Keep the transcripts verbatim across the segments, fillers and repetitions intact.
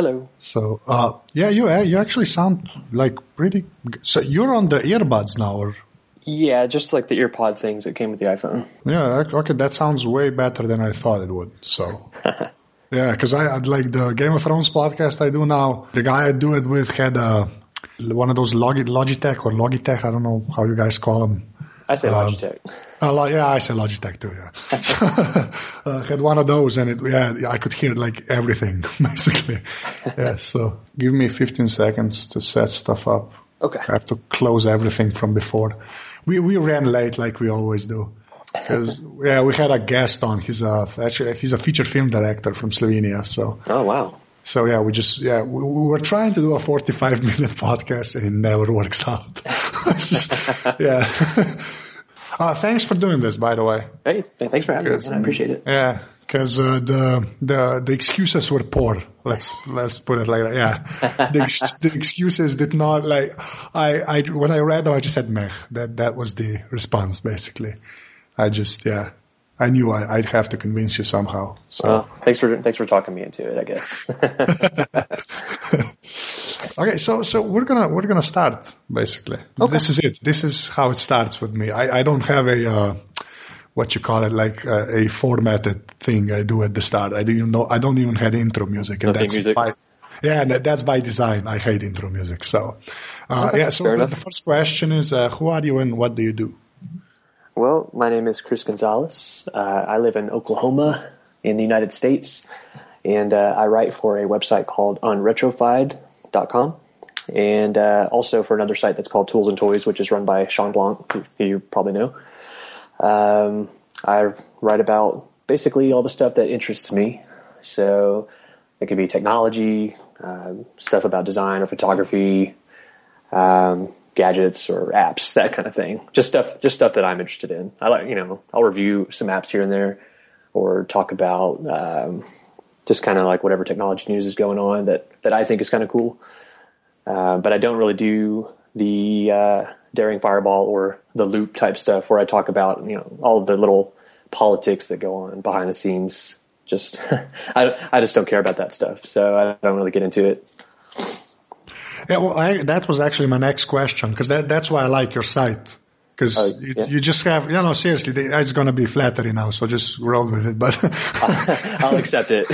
Hello. So, uh, yeah, you you actually sound like pretty – so you're on the earbuds now, or – yeah, just like the EarPod things that came with the iPhone. Yeah, okay, that sounds way better than I thought it would. So, yeah, because I like the Game of Thrones podcast I do now. The guy I do it with had uh, one of those Log- Logitech or Logitech. I don't know how you guys call them. I say Logitech. Um, uh, yeah, I say Logitech too. Yeah, so, uh, had one of those, and it, yeah, I could hear like everything basically. Yeah, so give me fifteen seconds to set stuff up. Okay. I have to close everything from before. We we ran late like we always do. Yeah, we had a guest on. He's a actually he's a feature film director from Slovenia. So oh wow. So yeah, we just yeah we, we were trying to do a forty-five minute podcast and it never works out. It's just yeah. Uh, thanks for doing this, by the way. Hey, thanks for having me. I appreciate it. Yeah, because uh, the the the excuses were poor. Let's let's put it like that. Yeah, the, ex- the excuses did not like. I, I when I read them, I just said meh. That that was the response basically. I just yeah, I knew I, I'd have to convince you somehow. So well, thanks for thanks for talking me into it, I guess. Okay, so so we're gonna we're gonna start basically. Okay. This is it. This is how it starts with me. I, I don't have a. Uh, what you call it, like uh, a formatted thing I do at the start. I didn't know, I don't even have intro music. And that's music. By, yeah, and that's by design. I hate intro music. So, uh, yeah, so the, the first question is, uh, who are you and what do you do? Well, my name is Chris Gonzalez. Uh, I live in Oklahoma in the United States, and uh, I write for a website called Unretrofied dot com. And uh, also for another site that's called Tools and Toys, which is run by Sean Blanc, who you probably know. Um, I write about basically all the stuff that interests me. So it could be technology, um, stuff about design or photography, um, gadgets or apps, that kind of thing. Just stuff, just stuff that I'm interested in. I like, you know, I'll review some apps here and there or talk about, um, just kind of like whatever technology news is going on that, that I think is kind of cool. Uh, but I don't really do the, uh, Daring Fireball or the Loop type stuff where I talk about, you know, all the little politics that go on behind the scenes. Just, I, I just don't care about that stuff. So I don't really get into it. Yeah, well, I, that was actually my next question because that, that's why I like your site. Because uh, yeah. you just have, you know, seriously, they, it's going to be flattery now, so just roll with it. But I'll accept it.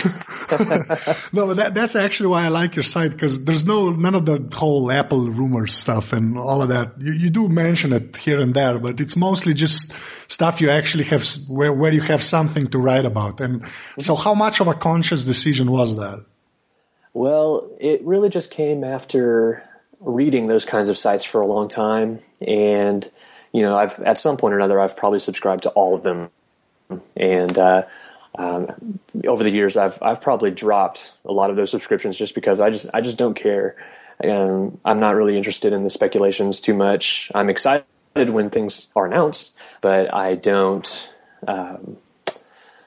No, that, that's actually why I like your site, because there's no, none of the whole Apple rumor stuff and all of that. You, you do mention it here and there, but it's mostly just stuff you actually have, where, where you have something to write about. And so how much of a conscious decision was that? Well, it really just came after reading those kinds of sites for a long time, and you know, I've at some point or another, I've probably subscribed to all of them, and uh, um, over the years, I've I've probably dropped a lot of those subscriptions just because I just I just don't care. Um, I'm not really interested in the speculations too much. I'm excited when things are announced, but I don't um,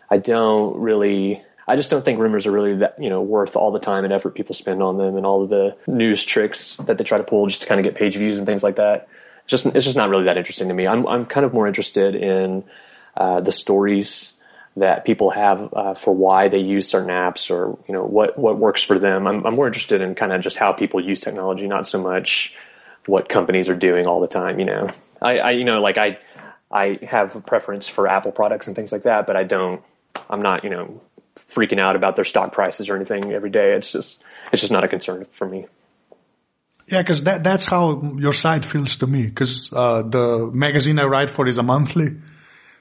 I don't really. I just don't think rumors are really that, you know, worth all the time and effort people spend on them, and all of the news tricks that they try to pull just to kind of get page views and things like that. Just, it's just not really that interesting to me. I'm I'm kind of more interested in uh, the stories that people have uh, for why they use certain apps, or you know what, what works for them. I'm I'm more interested in kind of just how people use technology, not so much what companies are doing all the time. You know, I, I you know like I I have a preference for Apple products and things like that, but I don't. I'm not you know freaking out about their stock prices or anything every day. It's just it's just not a concern for me. Yeah, because that, that's how your site feels to me, because uh, the magazine I write for is a monthly,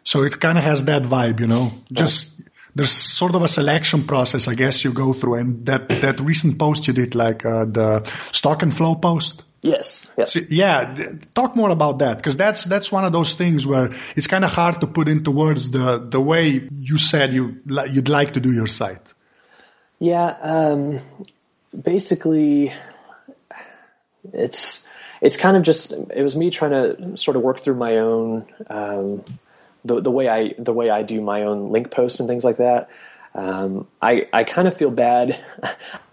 so it kind of has that vibe, you know. Just there's sort of a selection process, I guess, you go through, and that, that recent post you did, like uh, the stock and flow post. Yes. Yep. So, yeah. Talk more about that, because that's that's one of those things where it's kind of hard to put into words the, the way you said you, you'd like to do your site. Yeah, um, basically... It's it's kind of just it was me trying to sort of work through my own um, the the way I the way I do my own link posts and things like that. Um, I I kind of feel bad.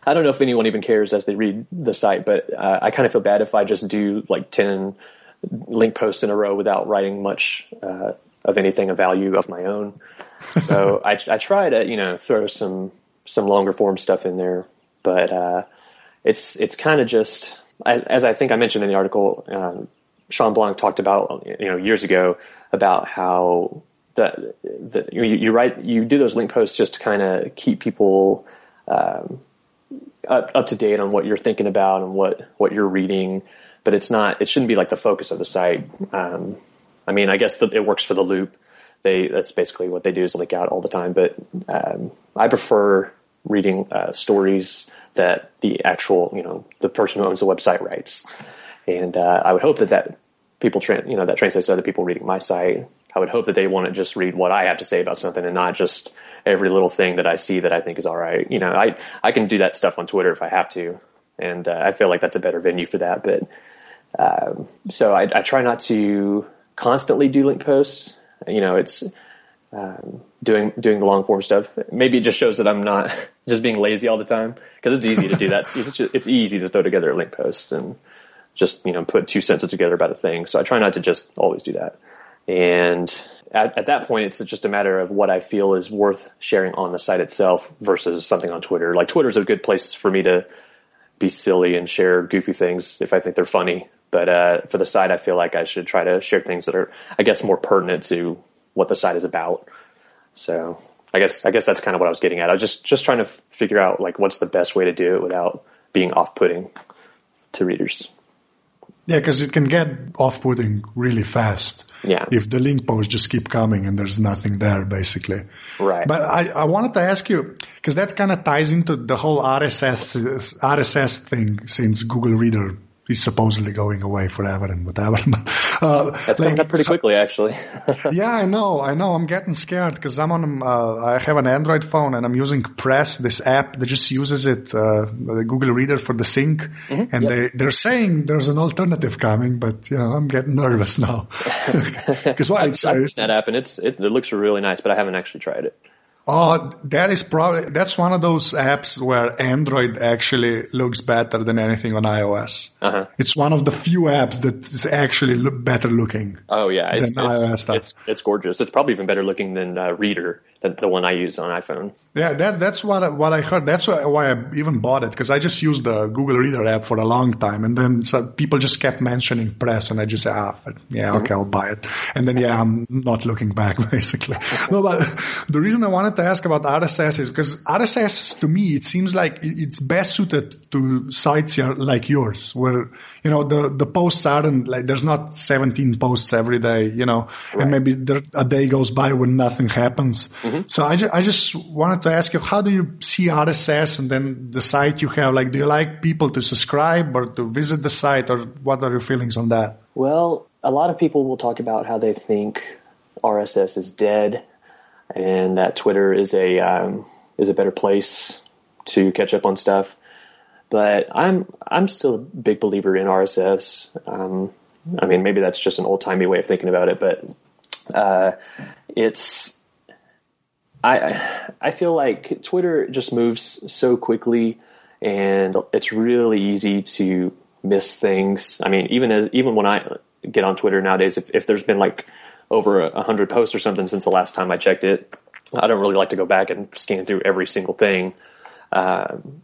I don't know if anyone even cares as they read the site, but uh, I kind of feel bad if I just do like ten link posts in a row without writing much uh, of anything of value of my own. So I I try to you know throw some some longer form stuff in there But uh, it's it's kind of just, I, as I think I mentioned in the article, um, Sean Blanc talked about, you know, years ago about how the, the you, you write you do those link posts just to kind of keep people um, up, up to date on what you're thinking about and what what you're reading. But it's not, it shouldn't be like the focus of the site. Um, I mean, I guess the, it works for the Loop. They, that's basically what they do, is link out all the time. But um, I prefer reading uh, stories that the actual, you know, the person who owns the website writes. And uh, I would hope that that people, tra- you know, that translates to other people reading my site. I would hope that they want to just read what I have to say about something and not just every little thing that I see that I think is all right. You know, I, I can do that stuff on Twitter if I have to. And uh, I feel like that's a better venue for that. But um, so I, I try not to constantly do link posts. You know, it's um, doing doing the long form stuff. Maybe it just shows that I'm not just being lazy all the time, because it's easy to do that. It's, just, it's easy to throw together a link post and just, you know, put two sentences together about a thing. So I try not to just always do that. And at, at that point, it's just a matter of what I feel is worth sharing on the site itself versus something on Twitter. Like, Twitter is a good place for me to be silly and share goofy things if I think they're funny. But uh, for the site, I feel like I should try to share things that are, I guess, more pertinent to what the site is about. So I guess I guess that's kind of what I was getting at. I was just, just trying to f- figure out, like, what's the best way to do it without being off-putting to readers. Yeah, because it can get off-putting really fast. Yeah. If the link posts just keep coming and there's nothing there, basically. Right. But I, I wanted to ask you, because that kind of ties into the whole R S S, R S S thing, since Google Reader is supposedly going away forever and whatever. uh, That's like, coming up pretty quickly, actually. yeah, I know. I know. I'm getting scared because I'm on. Uh, I have an Android phone and I'm using Press, this app that just uses it, uh, Google Reader for the sync. Mm-hmm. And yep. they they're saying there's an alternative coming, but you know, I'm getting nervous now. Because why? Well, I've, I've seen that app and it's it, it looks really nice, but I haven't actually tried it. Oh, that is probably, that's one of those apps where Android actually looks better than anything on iOS. Uh-huh. It's one of the few apps that is actually look better looking. Oh yeah, it's, than it's, iOS stuff. It's, it's gorgeous. It's probably even better looking than uh, Reader, than the one I use on iPhone. Yeah, that that's what what I heard. That's why I even bought it, because I just used the Google Reader app for a long time, and then so people just kept mentioning Press, and I just said, ah, yeah, mm-hmm. okay, I'll buy it. And then yeah, I'm not looking back basically. No, but the reason I wanted to ask about R S S is because R S S, to me, it seems like it's best suited to sites like yours, where, you know, the the posts aren't like, there's not seventeen posts every day, you know, right. And maybe there, a day goes by when nothing happens. Mm-hmm. So I ju- I just wanted to ask you, how do you see R S S and then the site you have? Like, do you like people to subscribe or to visit the site, or what are your feelings on that? Well, a lot of people will talk about how they think R S S is dead, and that Twitter is a um, is a better place to catch up on stuff. But I'm I'm still a big believer in R S S. Um, I mean, maybe that's just an old timey way of thinking about it, but uh, it's I I feel like Twitter just moves so quickly, and it's really easy to miss things. I mean, even as even when I get on Twitter nowadays, if, if there's been like over a hundred posts or something since the last time I checked it, I don't really like to go back and scan through every single thing. Um,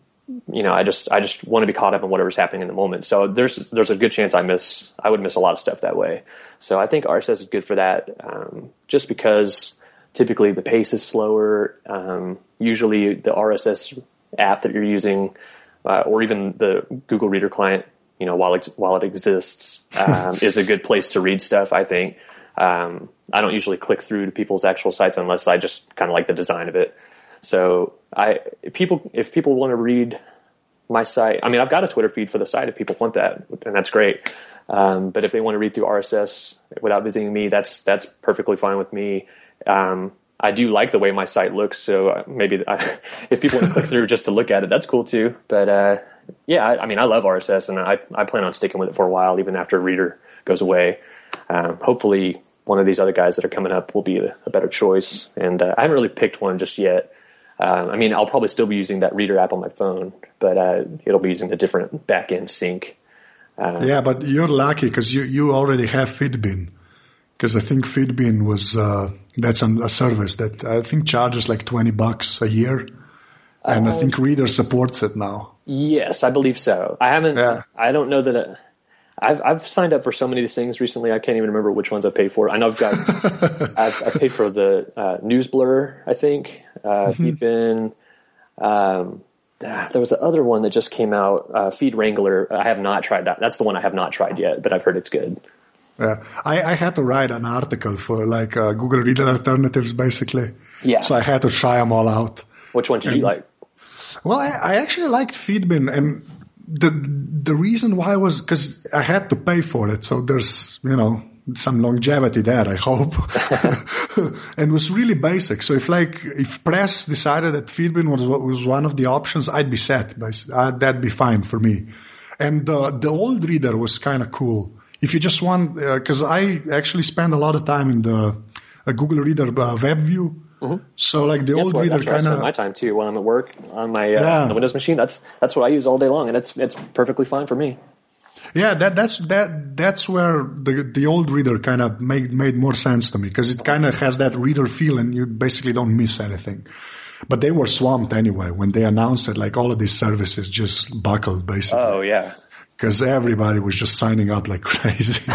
you know, I just I just want to be caught up in whatever's happening in the moment. So there's there's a good chance I miss I would miss a lot of stuff that way. So I think R S S is good for that, um, just because typically the pace is slower. Um, usually the R S S app that you're using, uh, or even the Google Reader client, you know, while it, while it exists, um, is a good place to read stuff, I think. Um, I don't usually click through to people's actual sites unless I just kind of like the design of it. So I, if people, if people want to read my site, I mean, I've got a Twitter feed for the site if people want that, and that's great. Um, but if they want to read through R S S without visiting me, that's, that's perfectly fine with me. Um, I do like the way my site looks. So maybe I, if people want to click through just to look at it, that's cool too. But, uh, yeah, I, I mean, I love R S S, and I, I plan on sticking with it for a while, even after Reader goes away. Um, hopefully one of these other guys that are coming up will be a, a better choice. And uh, I haven't really picked one just yet. Um, I mean, I'll probably still be using that Reader app on my phone, but uh, it'll be using a different back-end sync. Um, yeah, but you're lucky because you, you already have Feedbin. Because I think Feedbin was, uh, that's a service that I think charges like twenty bucks a year. And um, I think Reader supports it now. Yes, I believe so. I haven't. Yeah. I don't know that. It, I've I've signed up for so many of these things recently. I can't even remember which ones I paid for. I know I've got. I've, I've paid for the uh, NewsBlur. I think. Uh, Feedbin. Um, there was the other one that just came out. Uh, FeedWrangler. I have not tried that. That's the one I have not tried yet, but I've heard it's good. Yeah, I, I had to write an article for like uh, Google Reader alternatives, basically. Yeah. So I had to try them all out. Which one did and, you like? Well, I, I actually liked Feedbin, and the the reason why was because I had to pay for it. So there's you know some longevity there, I hope. And it was really basic. So if like if Press decided that Feedbin was was one of the options, I'd be set. Basically, that'd be fine for me. And uh, the old reader was kind of cool. If you just want, because uh, I actually spend a lot of time in the uh, Google Reader uh, web view. Mm-hmm. So like the yeah, old reader kind of. That's where I spend my time too when I'm at work on my uh, yeah. on the Windows machine. That's that's what I use all day long, and it's it's perfectly fine for me. Yeah, that that's that that's where the the old reader kind of made made more sense to me because it kind of has that reader feel, and you basically don't miss anything. But they were swamped anyway when they announced it. Like all of these services just buckled basically. Oh yeah. Because everybody was just signing up like crazy.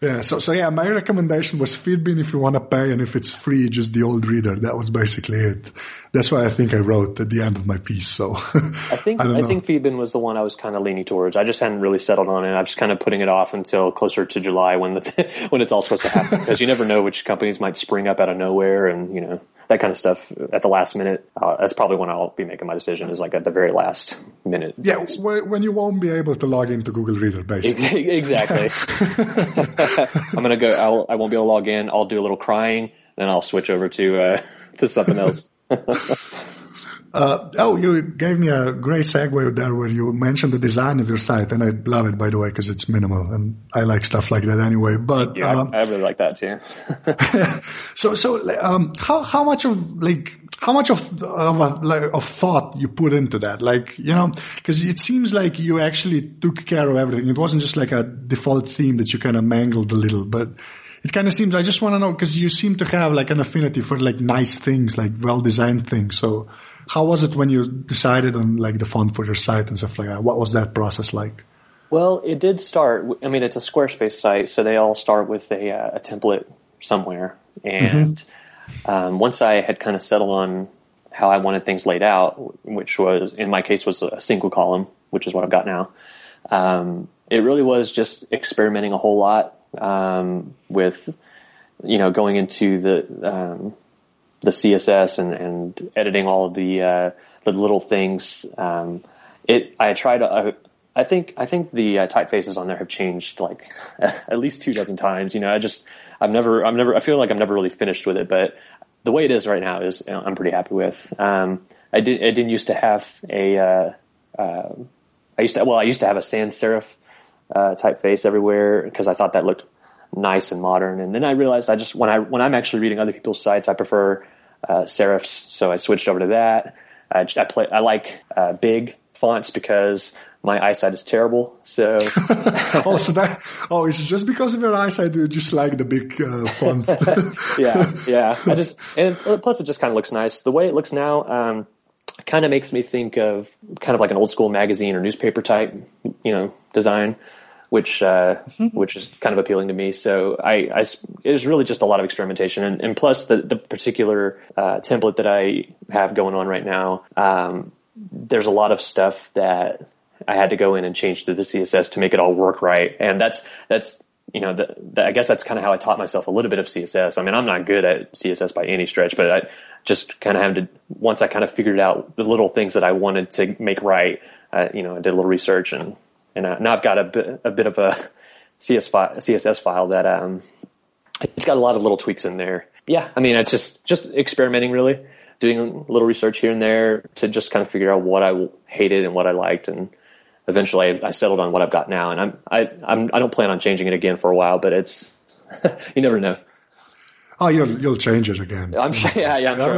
Yeah, so so yeah, my recommendation was Feedbin if you want to pay, and if it's free, just the old reader. That was basically it. That's what I think I wrote at the end of my piece. So I think I, I think Feedbin was the one I was kind of leaning towards. I just hadn't really settled on it. I'm just kind of putting it off until closer to July when the th- when it's all supposed to happen, because you never know which companies might spring up out of nowhere, and you know that kind of stuff at the last minute. Uh, that's probably when I'll be making my decision, is like at the very last minute. Yeah, when you won't be able to log into Google Reader, basically. Exactly. I'm going to go, I'll, I won't be able to log in. I'll do a little crying, then I'll switch over to, uh, to something else. uh, oh, you gave me a great segue there where you mentioned the design of your site. And I love it, by the way, because it's minimal and I like stuff like that anyway. But yeah, um, I, I really like that too. so, so, um, how, how much of like, how much of, of, a, like, of thought you put into that? Like, you know, because it seems like you actually took care of everything. It wasn't just like a default theme that you kind of mangled a little, but it kind of seems, I just want to know, because you seem to have like an affinity for like nice things, like well-designed things. So how was it when you decided on like the font for your site and stuff like that? What was that process like? Well, it did start, I mean, it's a Squarespace site, so they all start with a, uh, a template somewhere. And mm-hmm. Um, once I had kind of settled on how I wanted things laid out, which was, in my case, was a single column, which is what I've got now. Um, it really was just experimenting a whole lot, um, with, you know, going into the, um, the C S S and, and editing all of the, uh, the little things. Um, it, I tried, uh, I think, I think the uh, typefaces on there have changed like at least two dozen times. You know, I just, I've never, I'm never, I feel like I'm never really finished with it, but the way it is right now is, you know, I'm pretty happy with. Um, I did, I didn't used to have a, uh, uh, I used to, well, I used to have a sans serif, uh, typeface everywhere because I thought that looked nice and modern. And then I realized I just, when I, when I'm actually reading other people's sites, I prefer, uh, serifs. So I switched over to that. I, I play, I like, uh, big fonts because my eyesight is terrible, so. oh, so that, oh, it's just because of your eyesight, you just like the big uh, fonts. yeah, yeah. I just, and plus it just kind of looks nice. The way it looks now, um, kind of makes me think of kind of like an old school magazine or newspaper type, you know, design, which, uh, mm-hmm. which is kind of appealing to me. So I, I it was really just a lot of experimentation. And, and plus the, the particular, uh, template that I have going on right now, um, there's a lot of stuff that I had to go in and change through the C S S to make it all work right. And that's, that's, you know, the, the, I guess that's kind of how I taught myself a little bit of C S S. I mean, I'm not good at C S S by any stretch, but I just kind of had to, once I kind of figured out the little things that I wanted to make right, uh, you know, I did a little research and, and uh, now I've got a bit, a bit of a C S S file that, um, it's got a lot of little tweaks in there. Yeah. I mean, it's just, just experimenting really, doing a little research here and there to just kind of figure out what I hated and what I liked, and eventually I settled on what I've got now, and I'm, I, I'm, I don't plan on changing it again for a while, but it's, you never know. Oh, you'll you'll change it again. I'm sure. Yeah, yeah, I'm sure.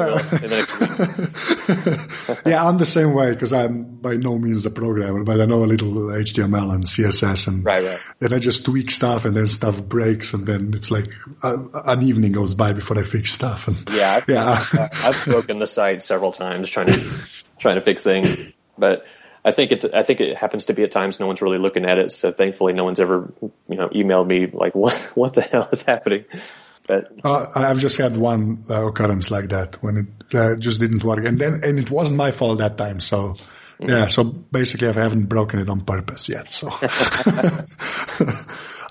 Yeah, I'm the same way, because I'm by no means a programmer, but I know a little H T M L and C S S, and right, right. then I just tweak stuff, and then stuff breaks, and then it's like uh, an evening goes by before I fix stuff. And, yeah, I've, yeah. I've broken the site several times trying to trying to fix things, but. I think it's. I think it happens to be at times no one's really looking at it. So thankfully, no one's ever, you know, emailed me like, "What? What the hell is happening?" But uh, I've just had one uh, occurrence like that when it uh, just didn't work, and then and it wasn't my fault that time. So mm-hmm. yeah. So basically, I haven't broken it on purpose yet. So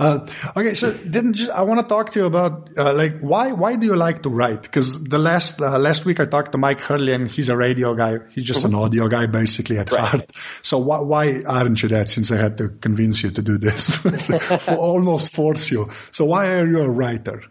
uh, okay. So didn't just, I want to talk to you about uh, like why why do you like to write? Because the last uh, last week I talked to Mike Hurley, and he's a radio guy. He's just mm-hmm. an audio guy basically at right. heart. So why why aren't you that? Since I had to convince you to do this, for, almost force you. So why are you a writer?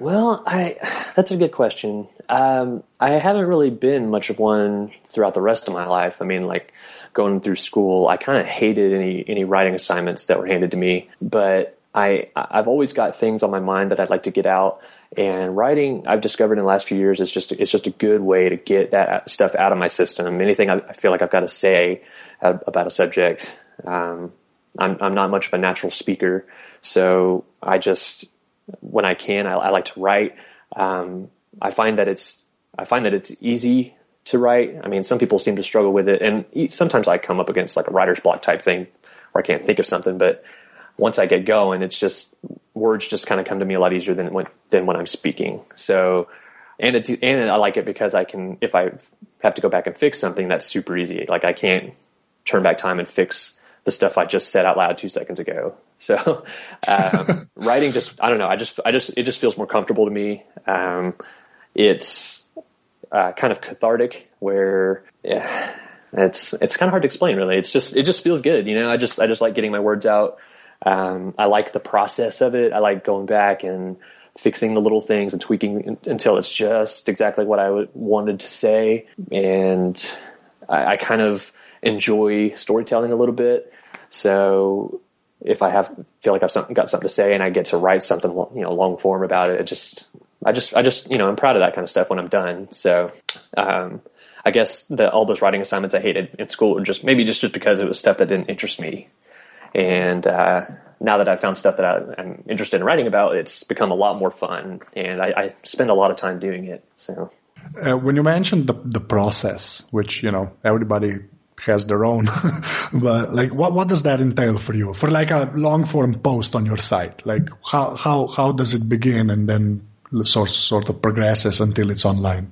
Well, I that's a good question. Um, I haven't really been much of one throughout the rest of my life. I mean, like going through school, I kind of hated any any writing assignments that were handed to me. But I I've always got things on my mind that I'd like to get out. And writing, I've discovered in the last few years, is just it's just a good way to get that stuff out of my system. Anything I, I feel like I've got to say about a subject. Um, I'm I'm not much of a natural speaker, so I just. When I can, I, I like to write. Um, I find that it's, I find that it's easy to write. I mean, some people seem to struggle with it, and sometimes I come up against like a writer's block type thing where I can't think of something. But once I get going, it's just words just kind of come to me a lot easier than when, than when I'm speaking. So, and it's, and I like it because I can, if I have to go back and fix something, that's super easy. Like I can't turn back time and fix the stuff I just said out loud two seconds ago. So, um, writing just, I don't know. I just, I just, it just feels more comfortable to me. Um, it's, uh, kind of cathartic where, yeah, it's, it's kind of hard to explain really. It's just, it just feels good. You know, I just, I just like getting my words out. Um, I like the process of it. I like going back and fixing the little things and tweaking until it's just exactly what I would, wanted to say. And I, I kind of, enjoy storytelling a little bit. So if I have feel like I've something, got something to say, and I get to write something, you know, long form about it, it just, I just, I just, you know, I'm proud of that kind of stuff when I'm done. So, um, I guess that all those writing assignments I hated in school were just maybe just, just because it was stuff that didn't interest me. And, uh, now that I've found stuff that I, I'm interested in writing about, it's become a lot more fun, and I, I spend a lot of time doing it. So, uh, when you mentioned the, the process, which, you know, everybody has their own, but like, what, what does that entail for you? For like a long form post on your site, like how, how, how does it begin and then sort, sort of progresses until it's online?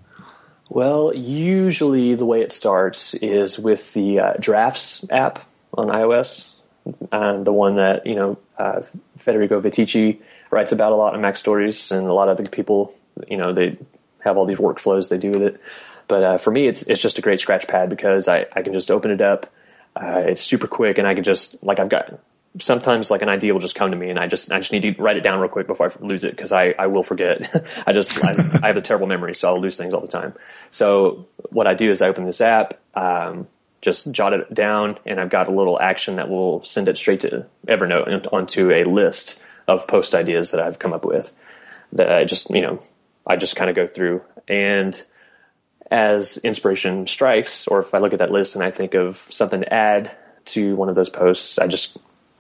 Well, usually the way it starts is with the uh, Drafts app on iOS, um, the one that, you know, uh, Federico Vettici writes about a lot in Mac Stories, and a lot of other people, you know, they have all these workflows they do with it. But uh, for me, it's it's just a great scratch pad because I, I can just open it up. Uh, it's super quick, and I can just like I've got sometimes like an idea will just come to me, and I just I just need to write it down real quick before I lose it, because I, I will forget. I just I, I have a terrible memory, so I'll lose things all the time. So what I do is I open this app, um, just jot it down, and I've got a little action that will send it straight to Evernote and onto a list of post ideas that I've come up with. That I just you know I just kind of go through and. As inspiration strikes, or if I look at that list and I think of something to add to one of those posts, I just,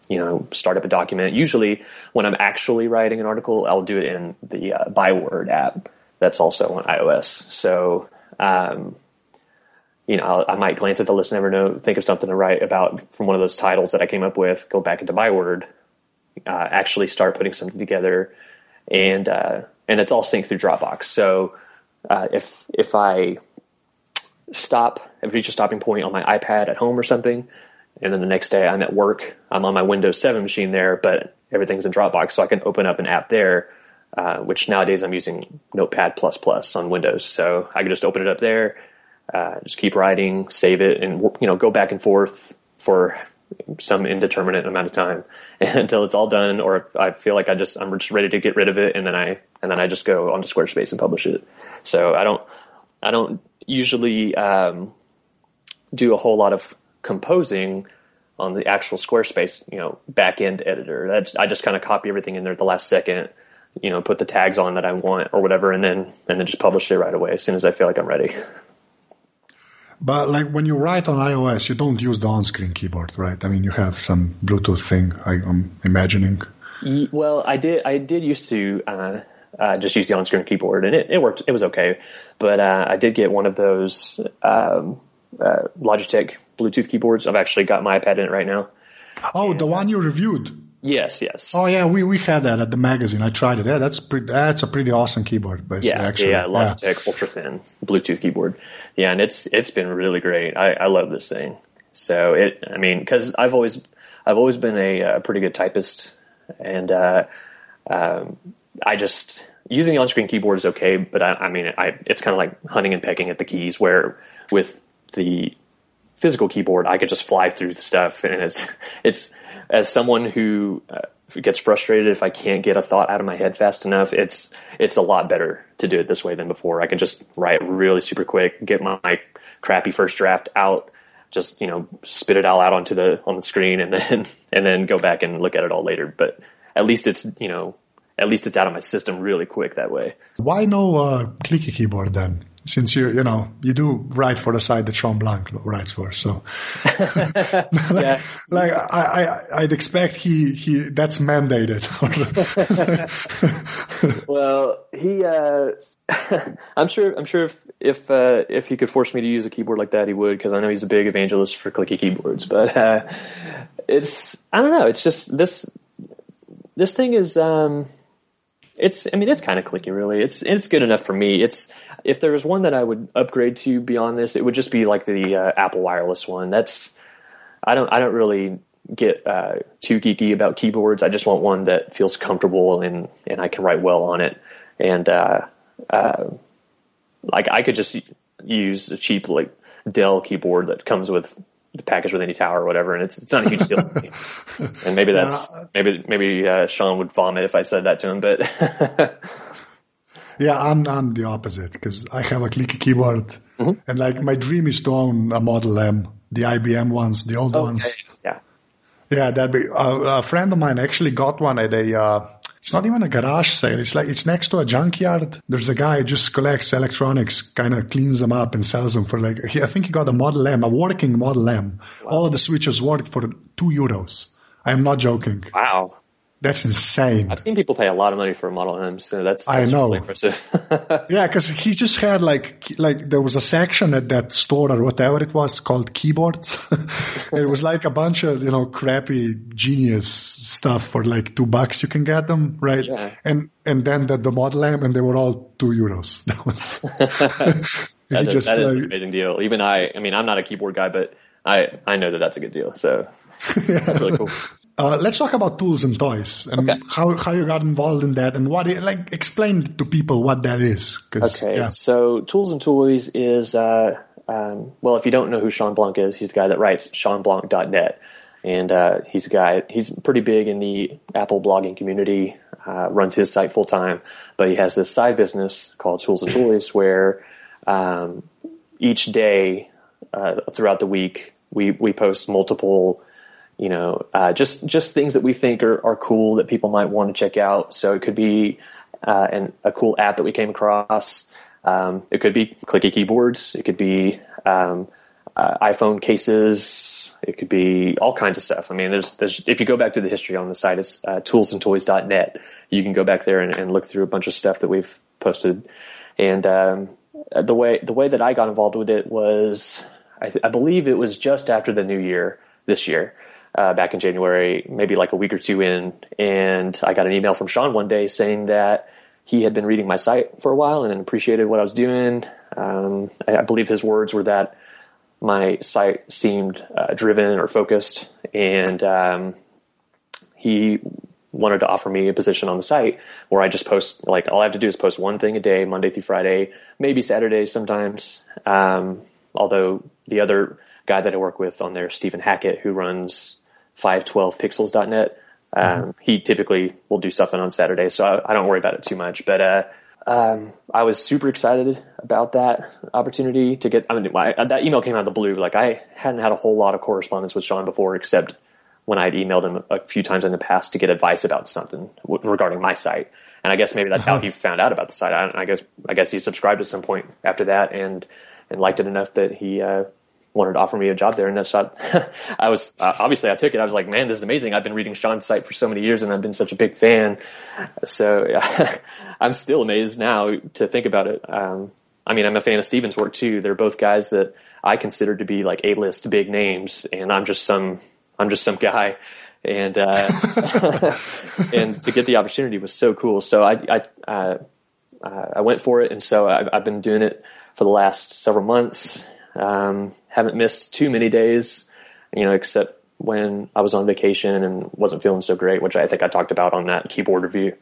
you know, start up a document. Usually when I'm actually writing an article, I'll do it in the uh, ByWord app that's also on iOS. So, um, you know, I'll, I might glance at the list and Evernote, think of something to write about from one of those titles that I came up with, go back into ByWord, uh, actually start putting something together, and, uh, and it's all synced through Dropbox. So, Uh, if, if I stop, I've reached a stopping point on my iPad at home or something, and then the next day I'm at work, I'm on my Windows seven machine there, but everything's in Dropbox, so I can open up an app there, uh, which nowadays I'm using Notepad plus plus on Windows. So I can just open it up there, uh, just keep writing, save it, and, you know, go back and forth for some indeterminate amount of time until it's all done, or I feel like I just, I'm just ready to get rid of it. And then I, and then I just go onto Squarespace and publish it. So I don't, I don't usually, um, do a whole lot of composing on the actual Squarespace, you know, back end editor. That's, I just kind of copy everything in there at the last second you know, put the tags on that I want or whatever, and then and then just publish it right away as soon as I feel like I'm ready. But like when you write on iOS, you don't use the on-screen keyboard, right? I mean, you have some Bluetooth thing, I, I'm imagining. Well, I did. I did used to uh, uh, just use the on-screen keyboard, and it, it worked. It was okay. But uh, I did get one of those um, uh, Logitech Bluetooth keyboards. I've actually got my iPad in it right now. Oh, and the one you reviewed. Yes, yes. Oh, yeah, we, we had that at the magazine. I tried it. Yeah, that's pretty, that's a pretty awesome keyboard, basically, yeah, actually. Yeah, Logitech yeah. Ultra thin Bluetooth keyboard. Yeah, and it's it's been really great. I, I love this thing. So it, I mean, because I've always I've always been a, a pretty good typist, and uh, um, I just using the on-screen keyboard is okay, but I, I mean, I it's kind of like hunting and pecking at the keys. Where with the physical keyboard, I could just fly through the stuff, and it's it's as someone who uh, gets frustrated if I can't get a thought out of my head fast enough, it's it's a lot better to do it this way than before. I can just write really super quick, get my, my crappy first draft out, just, you know, spit it all out onto the on the screen, and then and then go back and look at it all later. But at least it's, you know, at least it's out of my system really quick that way. Why no uh, clicky keyboard then? Since you, you know, you do write for the site that Sean Blanc writes for, so like, like I, I, I'd expect he, he that's mandated. Well, he, uh, I'm sure, I'm sure if if uh, if he could force me to use a keyboard like that, he would, because I know he's a big evangelist for clicky keyboards. But uh, it's, I don't know, it's just this this thing is. Um, It's, I mean, it's kind of clicky, really. It's, it's good enough for me. It's, if there was one that I would upgrade to beyond this, it would just be like the uh, Apple wireless one. That's, I don't, I don't really get uh, too geeky about keyboards. I just want one that feels comfortable and, and I can write well on it. And, uh, uh, like I could just use a cheap, like Dell keyboard that comes with the package with any tower or whatever, and it's it's not a huge deal. And maybe that's yeah. maybe maybe uh, Sean would vomit if I said that to him, but yeah, I'm I'm the opposite, because I have a clicky keyboard, mm-hmm. and like my dream is to own a Model M, the I B M ones, the old okay. ones. Yeah, yeah, that'd be uh, a friend of mine actually got one at a. Uh, It's not even a garage sale. It's like it's next to a junkyard. There's a guy who just collects electronics, kind of cleans them up and sells them for like. He, I think he got a Model M, a working Model M. Wow. All of the switches worked for two euros. I am not joking. Wow, that's insane. I've seen people pay a lot of money for a Model M, so that's, that's I know. Really impressive. Yeah, because he just had like like there was a section at that store or whatever it was called keyboards. It was like a bunch of, you know, crappy Genius stuff for like two bucks you can get them, right? Yeah. And and then the, the Model M, and they were all two euros. That was that, is, just, that is uh, an amazing deal. Even I, I mean, I'm not a keyboard guy, but I, I know that that's a good deal. So yeah. That's really cool. Uh, let's talk about Tools and Toys, and okay. how how you got involved in that, and what it, like explain to people what that is. Okay, yeah. So Tools and Toys is uh, um, well, if you don't know who Sean Blanc is, he's the guy that writes sean blanc dot net, and uh, he's a guy he's pretty big in the Apple blogging community. Uh, runs his site full time, but he has this side business called Tools and Toys, where um, each day uh, throughout the week we we post multiple. You know, uh, just, just things that we think are, are cool that people might want to check out. So it could be, uh, an, a cool app that we came across. Um, it could be clicky keyboards. It could be, um, uh, iPhone cases. It could be all kinds of stuff. I mean, there's, there's, if you go back to the history on the site, it's, uh, tools and toys dot net. You can go back there and, and look through a bunch of stuff that we've posted. And, um, the way, the way that I got involved with it was, I, th- I believe it was just after the new year this year. Uh, back in January, maybe like a week or two in, and I got an email from Sean one day saying that he had been reading my site for a while and appreciated what I was doing. Um, I, I believe his words were that my site seemed uh, driven or focused, and um, he wanted to offer me a position on the site where I just post, like, all I have to do is post one thing a day, Monday through Friday, maybe Saturdays sometimes, um, although the other guy that I work with on there, Stephen Hackett, who runs five twelve pixels dot net. Um, mm-hmm. He typically will do something on Saturday, so I, I don't worry about it too much. But uh, um, I was super excited about that opportunity to get. I mean, my, that email came out of the blue. Like, I hadn't had a whole lot of correspondence with Sean before, except when I'd emailed him a few times in the past to get advice about something w- regarding my site. And I guess maybe that's uh-huh. how he found out about the site. I, I guess I guess he subscribed at some point after that and, and liked it enough that he uh, wanted to offer me a job there. And that's not, I was, uh, obviously I took it. I was like, man, this is amazing. I've been reading Sean's site for so many years and I've been such a big fan. So yeah, I'm still amazed now to think about it. Um, I mean, I'm a fan of Stephen's work too. They're both guys that I consider to be like A-list big names, and I'm just some, I'm just some guy. And, uh, and to get the opportunity was so cool. So I, I, uh, I went for it. And so I've, I've been doing it for the last several months. Um, haven't missed too many days, you know, except when I was on vacation and wasn't feeling so great, which I think I talked about on that keyboard review.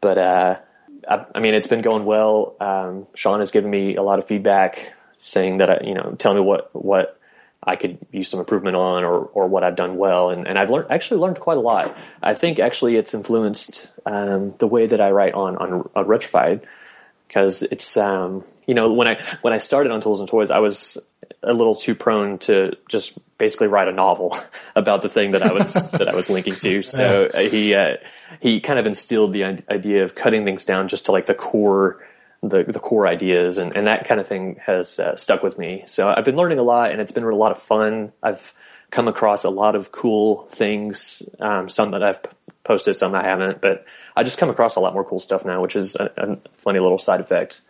But, uh, I, I mean, it's been going well. Um, Sean has given me a lot of feedback saying that, I, you know, tell me what, what, I could use some improvement on or, or what I've done well. And, and I've learned, actually learned quite a lot. I think actually it's influenced, um, the way that I write on, on, on Retrofied, because it's, um, you know, when I, when I started on Tools and Toys, I was a little too prone to just basically write a novel about the thing that I was, that I was linking to. So he, uh, he kind of instilled the idea of cutting things down just to like the core, the the core ideas, and, and that kind of thing has uh, stuck with me. So I've been learning a lot, and it's been a lot of fun. I've come across a lot of cool things, um, some that I've posted, some I haven't, but I just come across a lot more cool stuff now, which is a, a funny little side effect.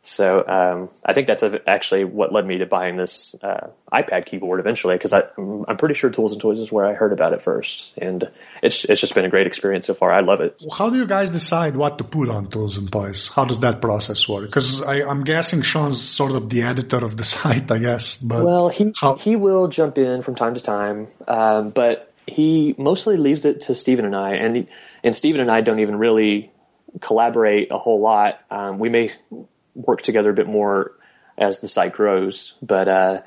So um, I think that's actually what led me to buying this uh, iPad keyboard eventually, because I'm pretty sure Tools and Toys is where I heard about it first, and it's it's just been a great experience so far. I love it. How do you guys decide what to put on Tools and Toys? How does that process work? Because I'm guessing Sean's sort of the editor of the site, I guess. But well, he how- he will jump in from time to time, um, but he mostly leaves it to Stephen and I, and he, and Stephen and I don't even really collaborate a whole lot. Um, we may work together a bit more as the site grows, but uh,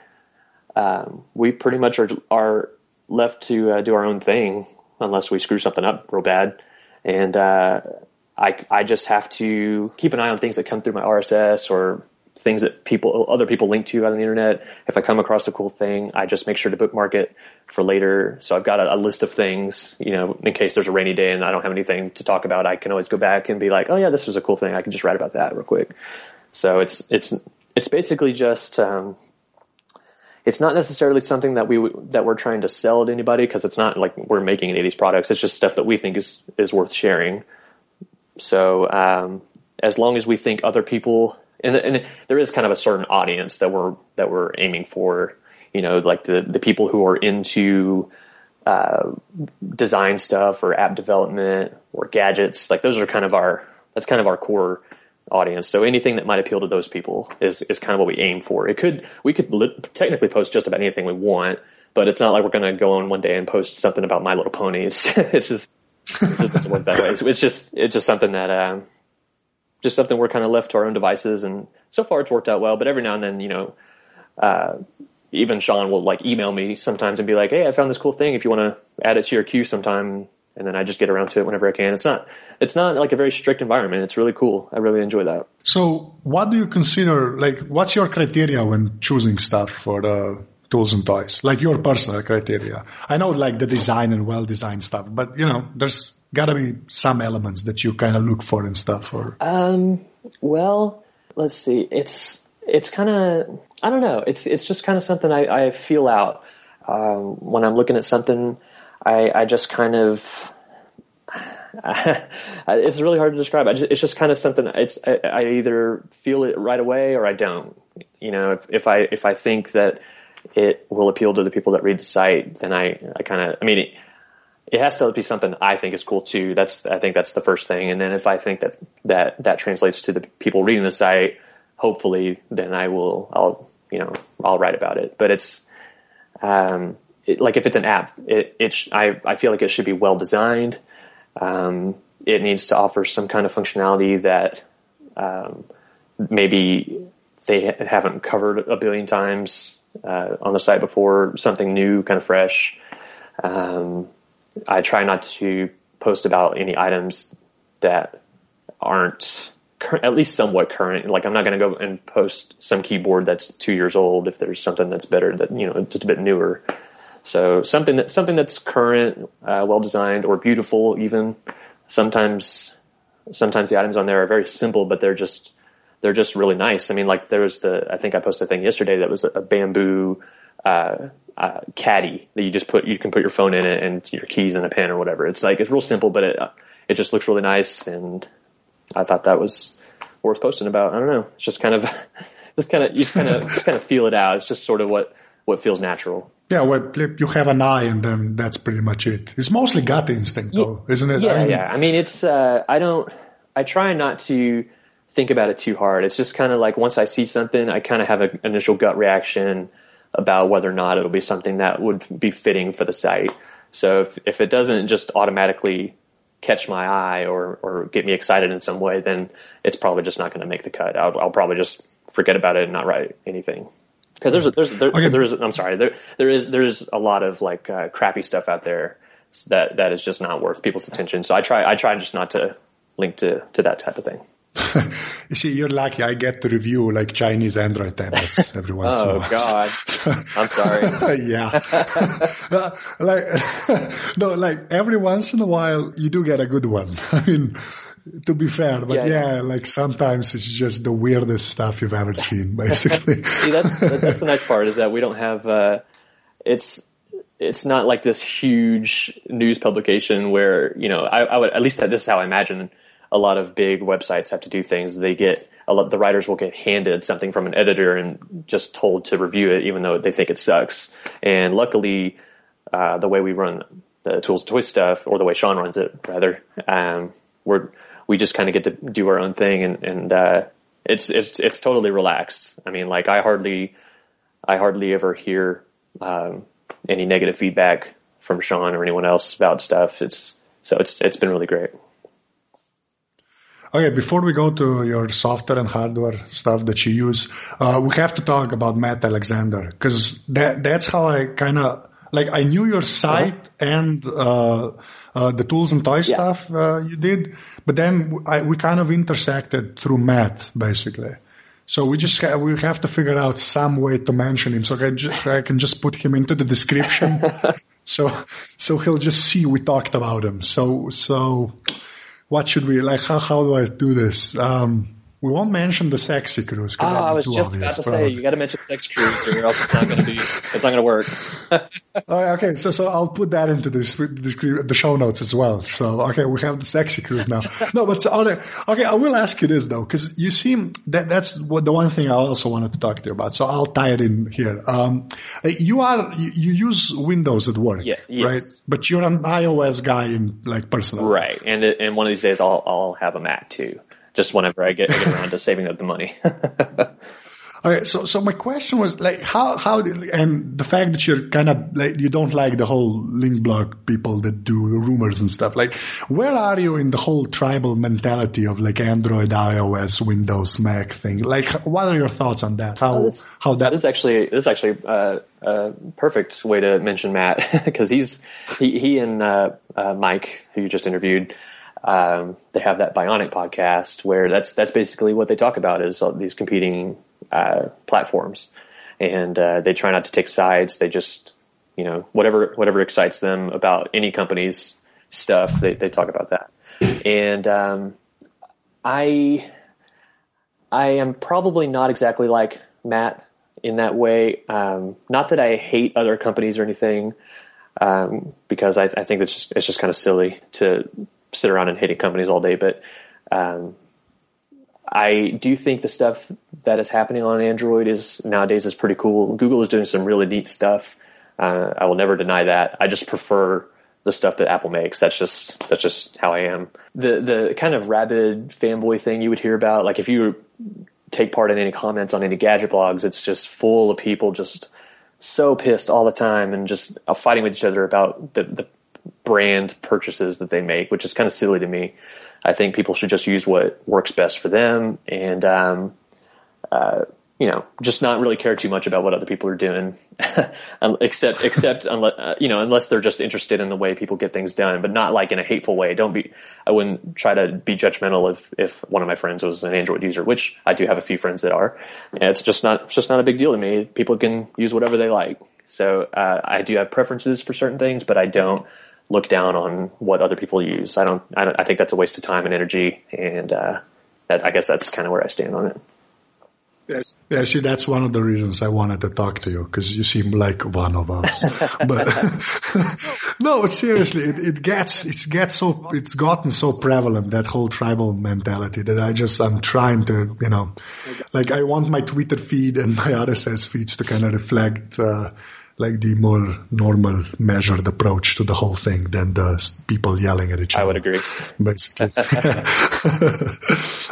um, we pretty much are, are left to uh, do our own thing unless we screw something up real bad. And uh, I, I just have to keep an eye on things that come through my R S S or things that people, other people link to on the internet. If I come across a cool thing, I just make sure to bookmark it for later. So I've got a, a list of things, you know, in case there's a rainy day and I don't have anything to talk about, I can always go back and be like, oh yeah, this was a cool thing. I can just write about that real quick. So it's it's it's basically just um, it's not necessarily something that we w- that we're trying to sell to anybody, because it's not like we're making an eighties products. It's just stuff that we think is is worth sharing. So um, as long as we think other people, and, and there is kind of a certain audience that we're that we're aiming for, you know, like the the people who are into uh, design stuff or app development or gadgets. Like those are kind of our that's kind of our core audience. So anything that might appeal to those people is, is kind of what we aim for. It could, we could li- technically post just about anything we want, but it's not like we're going to go on one day and post something about My Little Pony. It's, it's just, it just doesn't work that way. It's, it's just, it's just something that, um, just something we're kind of left to our own devices. And so far it's worked out well, but every now and then, you know, uh, even Sean will like email me sometimes and be like, hey, I found this cool thing. If you want to add it to your queue sometime. And then I just get around to it whenever I can. It's not, it's not like a very strict environment. It's really cool. I really enjoy that. So what do you consider, like, what's your criteria when choosing stuff for the Tools and Toys? Like your personal criteria. I know like the design and well-designed stuff, but you know, there's gotta be some elements that you kind of look for and stuff. Or um, well, let's see. It's, it's kind of, I don't know. It's, it's just kind of something I, I feel out, um, when I'm looking at something. I, I just kind of, I, it's really hard to describe. I just, it's just kind of something. It's I, I either feel it right away or I don't. You know, if, if I if I think that it will appeal to the people that read the site, then I, I kind of. I mean, it, it has to be something I think is cool too. That's I think that's the first thing. And then if I think that that, that translates to the people reading the site, hopefully, then I will. I'll you know I'll write about it. But it's. Um, Like if it's an app, it, it sh- I, I feel like it should be well designed. Um, it needs to offer some kind of functionality that um, maybe they ha- haven't covered a billion times uh, on the site before. Something new, kind of fresh. Um, I try not to post about any items that aren't cur- at least somewhat current. Like I'm not going to go and post some keyboard that's two years old if there's something that's better that you know just a bit newer. So something that something that's current, uh, well designed, or beautiful even. Sometimes, sometimes the items on there are very simple, but they're just they're just really nice. I mean, like there was the I think I posted a thing yesterday that was a bamboo uh, uh, caddy that you just put you can put your phone in it and your keys and a pen or whatever. It's like it's real simple, but it it just looks really nice, and I thought that was worth posting about. I don't know. It's just kind of just kind of you just kind of just kind of feel it out. It's just sort of what what feels natural. Yeah, well, you have an eye, and then that's pretty much it. It's mostly gut instinct, though, isn't it? Yeah, I mean, yeah. I mean, it's uh, I don't. I try not to think about it too hard. It's just kind of like once I see something, I kind of have an initial gut reaction about whether or not it'll be something that would be fitting for the site. So if if it doesn't just automatically catch my eye or or get me excited in some way, then it's probably just not going to make the cut. I'll, I'll probably just forget about it and not write anything. Because there's a, there's there, okay. there is I'm sorry there there is there is a lot of like uh, crappy stuff out there that that is just not worth people's attention. So I try I try just not to link to, to that type of thing. You see, you're lucky. I get to review like Chinese Android tablets every once in a while. Oh God, I'm sorry. Yeah, like no, like every once in a while you do get a good one. I mean, to be fair, but yeah, yeah, yeah, like sometimes it's just the weirdest stuff you've ever seen, basically. See, that's that's the nice part is that we don't have uh, it's it's not like this huge news publication where you know I, I would at least this is how I imagine. A lot of big websites have to do things. They get a lot, the writers will get handed something from an editor and just told to review it, even though they think it sucks. And luckily, uh, the way we run the Tools and Toys stuff, or the way Sean runs it, rather, um, we're we just kind of get to do our own thing, and and uh, it's it's it's totally relaxed. I mean, like I hardly I hardly ever hear um, any negative feedback from Sean or anyone else about stuff. It's so it's it's been really great. Okay, before we go to your software and hardware stuff that you use, uh, we have to talk about Matt Alexander, because that, that's how I kind of, like, I knew your site uh-huh. and uh, uh, the Tools and Toys yeah. stuff uh, you did, but then I, we kind of intersected through Matt, basically. So we just ha- we have to figure out some way to mention him, so I, just, I can just put him into the description, so so he'll just see we talked about him. So so... What should we like? How how do I do this? Um, we won't mention the sexy cruise. Oh, I was just obvious, about to probably. say you got to mention sex cruise, or else it's not going to be it's not going to work. Right, okay, so so I'll put that into this, this the show notes as well. So okay, we have the sexy cruise now. No, but so, okay, I will ask you this though, because you seem that that's what the one thing I also wanted to talk to you about. So I'll tie it in here. Um, you are you, you use Windows at work, yeah, yes. right? But you're an iOS guy in like personal, right? Life. And and one of these days I'll I'll have a Mac too. Just whenever I get, I get around to saving up the money. Okay, so so my question was like how how did, and the fact that you're kind of like you don't like the whole link block people that do rumors and stuff. Like, where are you in the whole tribal mentality of like Android, iOS, Windows, Mac thing? Like, what are your thoughts on that? How oh, this, how that this is actually this is actually uh, a perfect way to mention Matt, because he's he he and uh, uh, Mike, who you just interviewed. Um, they have that Bionic podcast where that's that's basically what they talk about is all these competing uh, platforms, and uh, they try not to take sides. They just, you know, whatever whatever excites them about any company's stuff, they they talk about that. And um, I I am probably not exactly like Matt in that way. Um, not that I hate other companies or anything, um, because I, I think it's just it's just kind of silly to. Sit around and hating companies all day, but um, I do think the stuff that is happening on Android is nowadays is pretty cool. Google is doing some really neat stuff. Uh, I will never deny that. I just prefer the stuff that Apple makes. That's just that's just how I am. The the kind of rabid fanboy thing you would hear about, like if you take part in any comments on any gadget blogs, it's just full of people just so pissed all the time and just fighting with each other about the. the brand purchases that they make, which is kind of silly to me. I think people should just use what works best for them. And, um, uh, you know, just not really care too much about what other people are doing, except except unless uh, you know, unless they're just interested in the way people get things done, but not like in a hateful way. Don't be. I wouldn't try to be judgmental if if one of my friends was an Android user, which I do have a few friends that are. And it's just not it's just not a big deal to me. People can use whatever they like. So uh, I do have preferences for certain things, but I don't look down on what other people use. I don't. I, don't, I think that's a waste of time and energy, and uh, that, I guess that's kind of where I stand on it. Yes. Yeah, see, that's one of the reasons I wanted to talk to you, because you seem like one of us. But no, but seriously, it, it gets it's gets so it's gotten so prevalent, that whole tribal mentality, that I just I'm trying to, you know, like I want my Twitter feed and my R S S feeds to kind of reflect uh, like the more normal, measured approach to the whole thing than the people yelling at each other. I would agree, basically.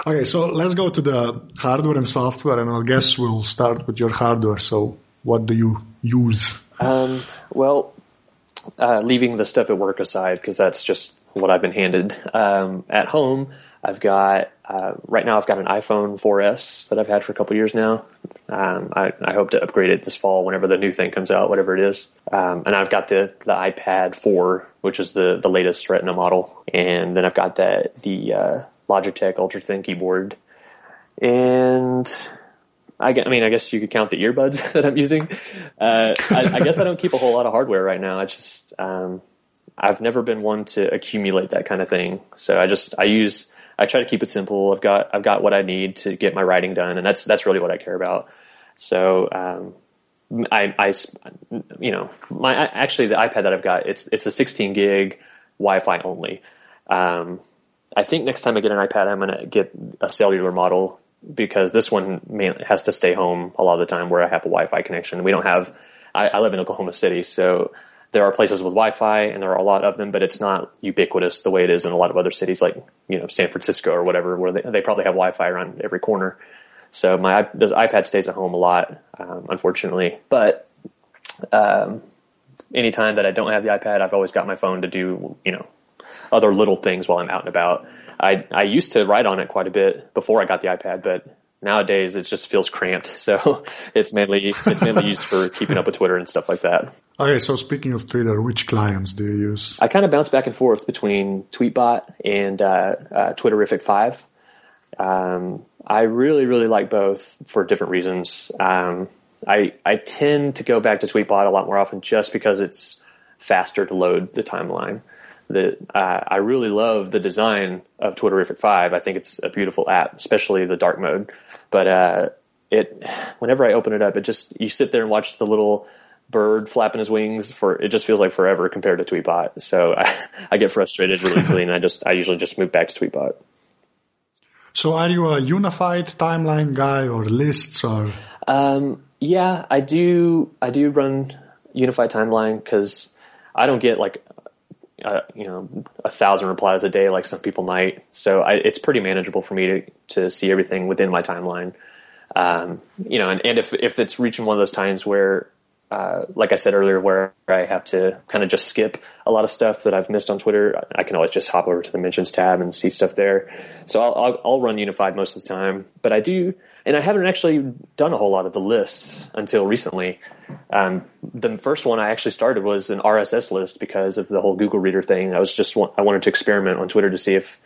Okay, so let's go to the hardware and software, and I guess we'll start with your hardware. So what do you use? Um, well, uh, leaving the stuff at work aside, because that's just what I've been handed. Um, at home, I've got uh, right now I've got an iPhone four S that I've had for a couple years now. Um, I, I hope to upgrade it this fall whenever the new thing comes out, whatever it is. Um, and I've got the, the iPad four, which is the, the latest Retina model. And then I've got the, the uh, Logitech Ultra thin keyboard. And I, I mean, I guess you could count the earbuds that I'm using. Uh, I, I guess I don't keep a whole lot of hardware right now. I just, um, I've never been one to accumulate that kind of thing. So I just, I use... I try to keep it simple. I've got I've got what I need to get my writing done, and that's that's really what I care about. So um, I, I you know my actually the iPad that I've got, it's it's a sixteen gig Wi-Fi only. Um, I think next time I get an iPad, I'm gonna get a cellular model, because this one has to stay home a lot of the time where I have a Wi-Fi connection. We don't have. I, I live in Oklahoma City, so. There are places with Wi-Fi, and there are a lot of them, but it's not ubiquitous the way it is in a lot of other cities, like, you know, San Francisco or whatever, where they, they probably have Wi-Fi around every corner. So my the iPad stays at home a lot, um, unfortunately. But um, anytime that I don't have the iPad, I've always got my phone to do, you know, other little things while I'm out and about. I I used to write on it quite a bit before I got the iPad, but nowadays it just feels cramped. So it's mainly it's mainly used for keeping up with Twitter and stuff like that. Okay, so speaking of Twitter, which clients do you use? I kind of bounce back and forth between Tweetbot and uh, uh, Twitterific five. Um, I really, really like both for different reasons. Um, I I tend to go back to Tweetbot a lot more often just because it's faster to load the timeline. The, uh, I really love the design of Twitterific five. I think it's a beautiful app, especially the dark mode. But uh, it, whenever I open it up, it just you sit there and watch the little bird flapping his wings for it just feels like forever compared to Tweetbot. So I, I get frustrated really easily, and I just I usually just move back to Tweetbot. So are you a unified timeline guy or lists or? Um, yeah, I do. I do run unified timeline because I don't get like. Uh, you know, a thousand replies a day like some people might. So I, it's pretty manageable for me to, to see everything within my timeline. Um, you know, and, and if, if it's reaching one of those times where, uh, like I said earlier, where I have to kind of just skip a lot of stuff that I've missed on Twitter, I can always just hop over to the mentions tab and see stuff there. So I'll, I'll, I'll run unified most of the time, but I do, and I haven't actually done a whole lot of the lists until recently. Um, the first one I actually started was an R S S list because of the whole Google Reader thing. I was just, I wanted to experiment on Twitter to see if,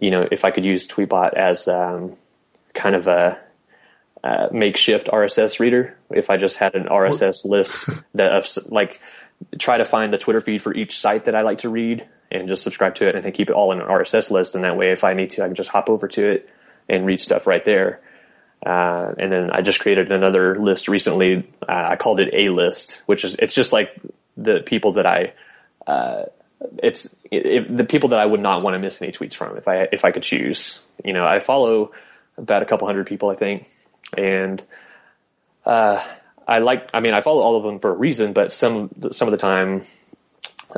you know, if I could use Tweetbot as, um, kind of a, Uh, makeshift R S S reader. If I just had an R S S list that of, like try to find the Twitter feed for each site that I like to read and just subscribe to it and then keep it all in an R S S list. And that way, if I need to, I can just hop over to it and read stuff right there. Uh, and then I just created another list recently. Uh, I called it A list, which is, it's just like the people that I, uh, it's it, it, the people that I would not want to miss any tweets from if I, if I could choose, you know, I follow about a couple hundred people, I think. And, uh, I like, I mean, I follow all of them for a reason, but some, some of the time,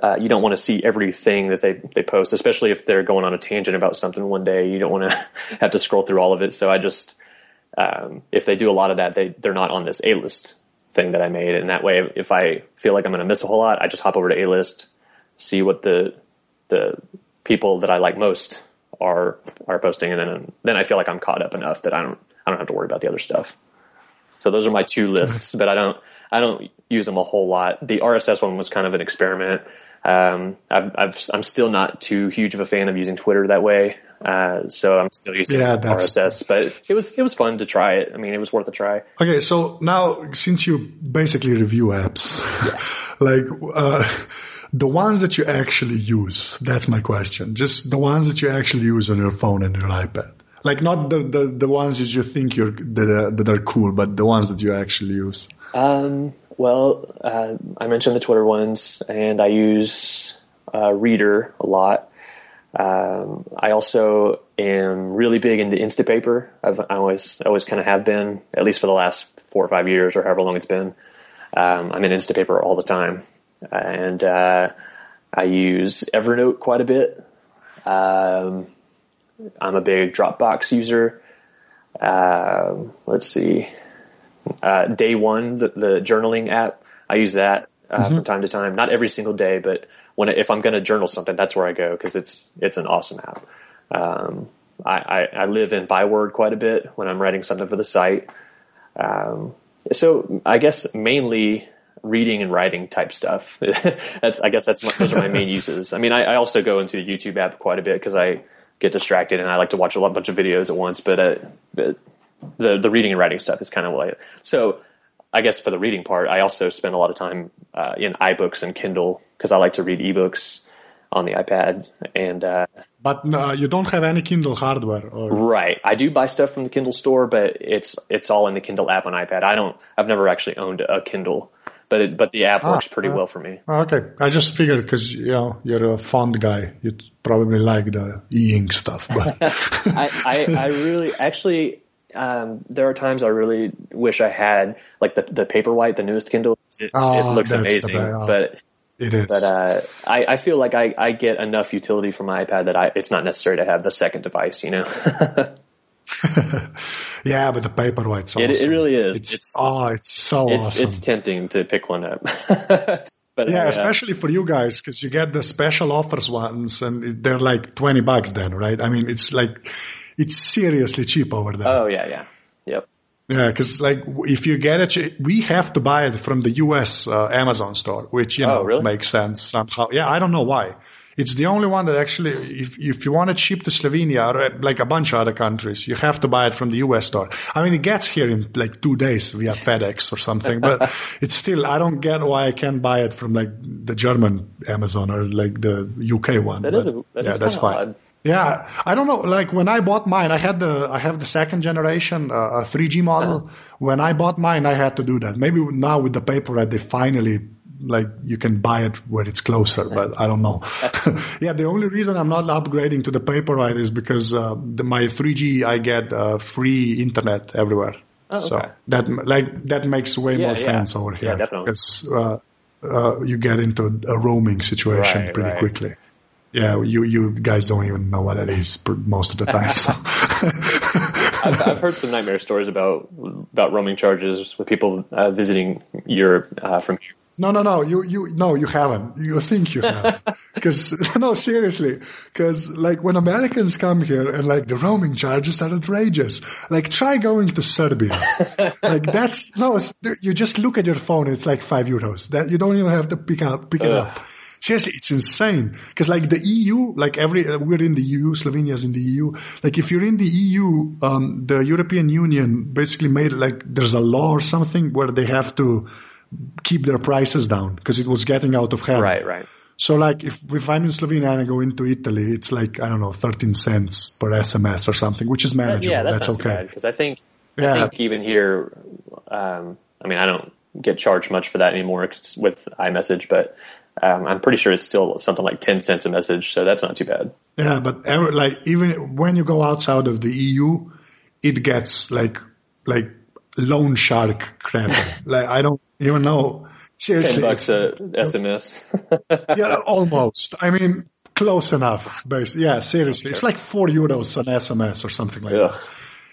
uh, you don't want to see everything that they, they post, especially if they're going on a tangent about something one day, you don't want to have to scroll through all of it. So I just, um, if they do a lot of that, they, they're not on this A-list thing that I made. And that way, if I feel like I'm going to miss a whole lot, I just hop over to A-list, see what the, the people that I like most are, are posting. And then, then I feel like I'm caught up enough that I don't, I don't have to worry about the other stuff. So those are my two lists, but I don't I don't use them a whole lot. The R S S one was kind of an experiment. Um, I've, I've, I'm still not too huge of a fan of using Twitter that way, uh, so I'm still using yeah, R S S. But it was it was fun to try it. I mean, it was worth a try. Okay, so now since you basically review apps, yeah. like uh, the ones that you actually use, that's my question. Just the ones that you actually use on your phone and your iPad. Like not the, the, the ones that you think you're that are, that are cool, but the ones that you actually use. Um. Well, uh, I mentioned the Twitter ones, and I use uh, Reader a lot. Um, I also am really big into Instapaper. I've, I always, always kind of have been, at least for the last four or five years or however long it's been. Um, I'm in Instapaper all the time, and uh, I use Evernote quite a bit. Um, I'm a big Dropbox user. Um, let's see. Uh, day one, the, the journaling app, I use that uh, mm-hmm. from time to time. Not every single day, but when if I'm going to journal something, that's where I go because it's it's an awesome app. Um, I, I, I live in ByWord quite a bit when I'm writing something for the site. Um, so I guess mainly reading and writing type stuff. that's I guess that's my, those are my main uses. I mean, I, I also go into the YouTube app quite a bit because I get distracted and I like to watch a lot, bunch of videos at once, but... Uh, but The, the reading and writing stuff is kind of what I, so I guess for the reading part, I also spend a lot of time uh, in iBooks and Kindle because I like to read ebooks on the iPad. And uh, But no, you don't have any Kindle hardware. Or... Right. I do buy stuff from the Kindle store, but it's it's all in the Kindle app on iPad. I don't, I've never actually owned a Kindle, but it, but the app ah, works pretty uh, well for me. Okay. I just figured because, you know, you're a font guy. You probably like the e-ink stuff. But I, I, I really, actually... Um, there are times I really wish I had like the, the Paperwhite, the newest Kindle. It, oh, it looks amazing, the, but it is. But uh, I, I feel like I, I get enough utility from my iPad that I, it's not necessary to have the second device, you know? Yeah, but the Paperwhite's awesome. It, it really is. It's, it's oh, it's so it's, awesome. It's tempting to pick one up. But yeah, uh, especially for you guys, because you get the special offers ones, and they're like twenty bucks then, right? I mean, it's like. It's seriously cheap over there. Oh, yeah, yeah. Yep. Yeah, because like if you get it, we have to buy it from the U S uh, Amazon store, which, you know, oh, really? Makes sense somehow. Yeah, I don't know why. It's the only one that actually, if if you want it shipped to Slovenia or like a bunch of other countries, you have to buy it from the U S store. I mean, it gets here in like two days via FedEx or something, but it's still, I don't get why I can't buy it from like the German Amazon or like the U K one. That but, is a, that yeah, is that's fine. Odd. Yeah, I don't know. Like when I bought mine, I had the I have the second generation uh, a three G model. Uh-huh. When I bought mine, I had to do that. Maybe now with the Paperwhite, they finally like you can buy it where it's closer. But I don't know. Yeah, the only reason I'm not upgrading to the Paperwhite is because uh, the, my three G I get uh, free internet everywhere. Oh, okay. So that like that makes way yeah, more yeah. sense over here because yeah, uh, uh, you get into a roaming situation right, pretty right. quickly. Yeah, you you guys don't even know what it is most of the time. So. I've, I've heard some nightmare stories about about roaming charges with people uh, visiting Europe uh, from here. No, no, no, you you no, you haven't. You think you have? Because no, seriously, because like when Americans come here and like the roaming charges are outrageous. Like try going to Serbia. Like that's no, you just look at your phone. It's like five euros. That you don't even have to pick up pick Ugh. it up. Seriously, it's insane because like the E U, like every uh, we're in the E U, Slovenia's in the E U. Like if you're in the E U, um, the European Union basically made like there's a law or something where they have to keep their prices down because it was getting out of hand. Right, right. So like if, if I'm in Slovenia and I go into Italy, it's like, I don't know, thirteen cents per S M S or something, which is manageable. Yeah, that's, that's okay. Because I think, yeah. I think even here, um, I mean, I don't get charged much for that anymore with iMessage, but... Um, I'm pretty sure it's still something like ten cents a message, so that's not too bad. Yeah, but every, like even when you go outside of the E U, it gets like like loan shark crap. Like I don't even know. Seriously, ten bucks a S M S. Yeah, almost. I mean, close enough. Basically. Yeah, seriously, it's like four euros an S M S or something like Ugh. that.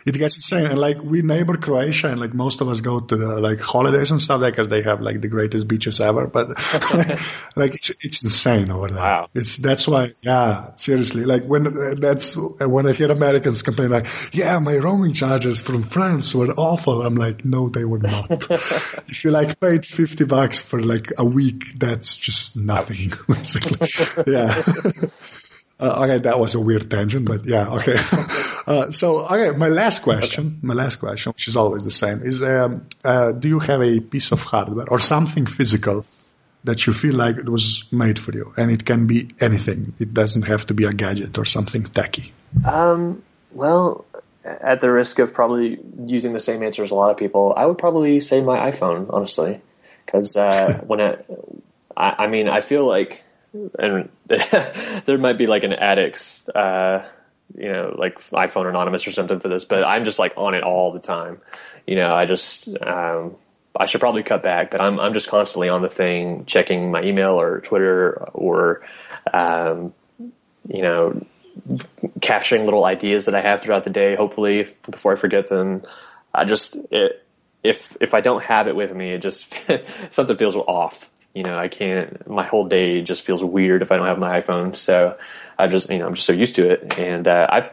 it gets insane. And like we neighbor Croatia, and like most of us go to the like holidays and stuff there because they have like the greatest beaches ever. But like, like it's it's insane over there. Wow. It's that's why, yeah, seriously. Like when that's when I hear Americans complain, like, yeah, my roaming charges from France were awful. I'm like, no, they were not. If you like paid fifty bucks for like a week, that's just nothing, basically. Yeah. Uh, okay, that was a weird tangent, but yeah, okay. uh, so, okay, my last question, okay. my last question, which is always the same, is um, uh, do you have a piece of hardware or something physical that you feel like it was made for you? And it can be anything. It doesn't have to be a gadget or something techy. Um, well, at the risk of probably using the same answer as a lot of people, I would probably say my iPhone, honestly, because uh, when I, I, I mean, I feel like, and there might be like an addict's, uh, you know, like iPhone Anonymous or something for this, but I'm just like on it all the time. You know, I just, um, I should probably cut back, but I'm, I'm just constantly on the thing, checking my email or Twitter or, um, you know, capturing little ideas that I have throughout the day, hopefully before I forget them. I just, it, if, if I don't have it with me, it just, something feels off. You know, I can't, my whole day just feels weird if I don't have my iPhone. So I just, you know, I'm just so used to it. And, uh, I,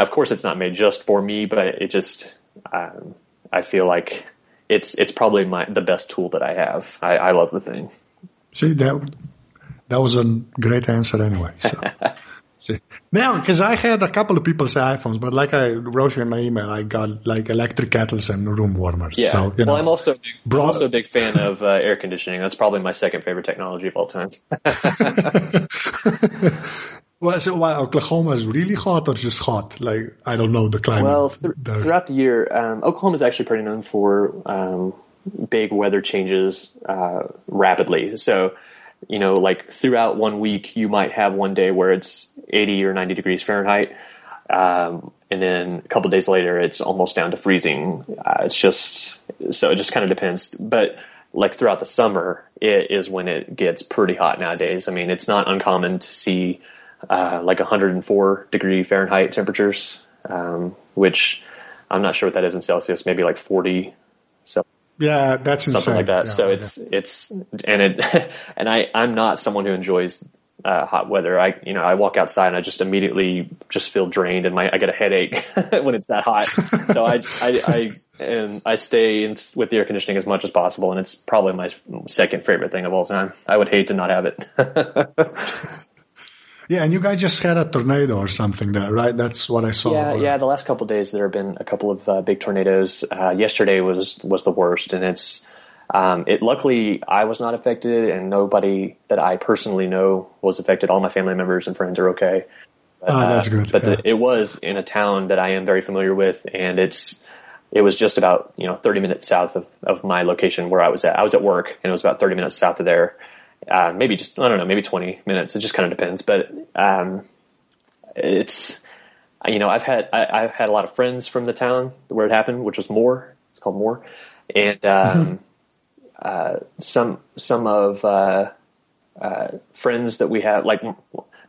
of course it's not made just for me, but it just, um, I feel like it's, it's probably my, the best tool that I have. I, I love the thing. See, that, that was a great answer anyway. So. See. Now, because I had a couple of people say iPhones, but like I wrote you in my email, I got like electric kettles and room warmers. Yeah. So, you well, know, I'm also a big, bro- I'm also a big fan of uh, air conditioning. That's probably my second favorite technology of all time. Well, so why Oklahoma is really hot or just hot? Like, I don't know the climate. Well, th- the- throughout the year, um, Oklahoma is actually pretty known for um, big weather changes uh, rapidly. So, you know, like throughout one week, you might have one day where it's eighty or ninety degrees Fahrenheit. Um, and then a couple of days later, it's almost down to freezing. Uh, it's just, so it just kind of depends. But like throughout the summer, it is when it gets pretty hot nowadays. I mean, it's not uncommon to see, uh, like one hundred four degree Fahrenheit temperatures, um, which I'm not sure what that is in Celsius, maybe like forty Celsius. Yeah, that's insane. Something like that. Yeah, so it's, yeah. it's, and it, and I, I'm not someone who enjoys, uh, hot weather. I, you know, I walk outside and I just immediately just feel drained and my, I get a headache when it's that hot. So I, I, I, and I stay in with the air conditioning as much as possible. And it's probably my second favorite thing of all time. I would hate to not have it. Yeah, and you guys just had a tornado or something there, right? That's what I saw. Yeah, or... yeah. The last couple of days there have been a couple of uh, big tornadoes. Uh, yesterday was was the worst, and it's um, it. Luckily, I was not affected, and nobody that I personally know was affected. All my family members and friends are okay. But, oh, that's good. Uh, but yeah. the, it was in a town that I am very familiar with, and it's it was just about you know thirty minutes south of, of my location where I was at. I was at work, and it was about thirty minutes south of there. Uh, maybe just, I don't know, maybe twenty minutes. It just kind of depends. But, um, it's, you know, I've had, I, I've had a lot of friends from the town where it happened, which was Moore. It's called Moore. And, um, mm-hmm. uh, some, some of, uh, uh, friends that we have, like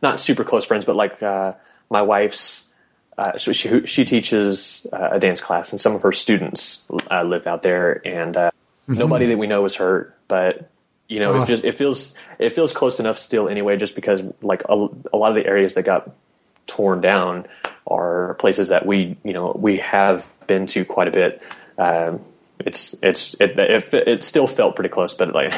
not super close friends, but like, uh, my wife's, uh, so she, she teaches uh, a dance class and some of her students uh, live out there and, uh, mm-hmm. nobody that we know was hurt, but, You know, oh. it just it feels it feels close enough still anyway, just because like a, a lot of the areas that got torn down are places that we you know we have been to quite a bit. Um, it's it's it, it it still felt pretty close, but like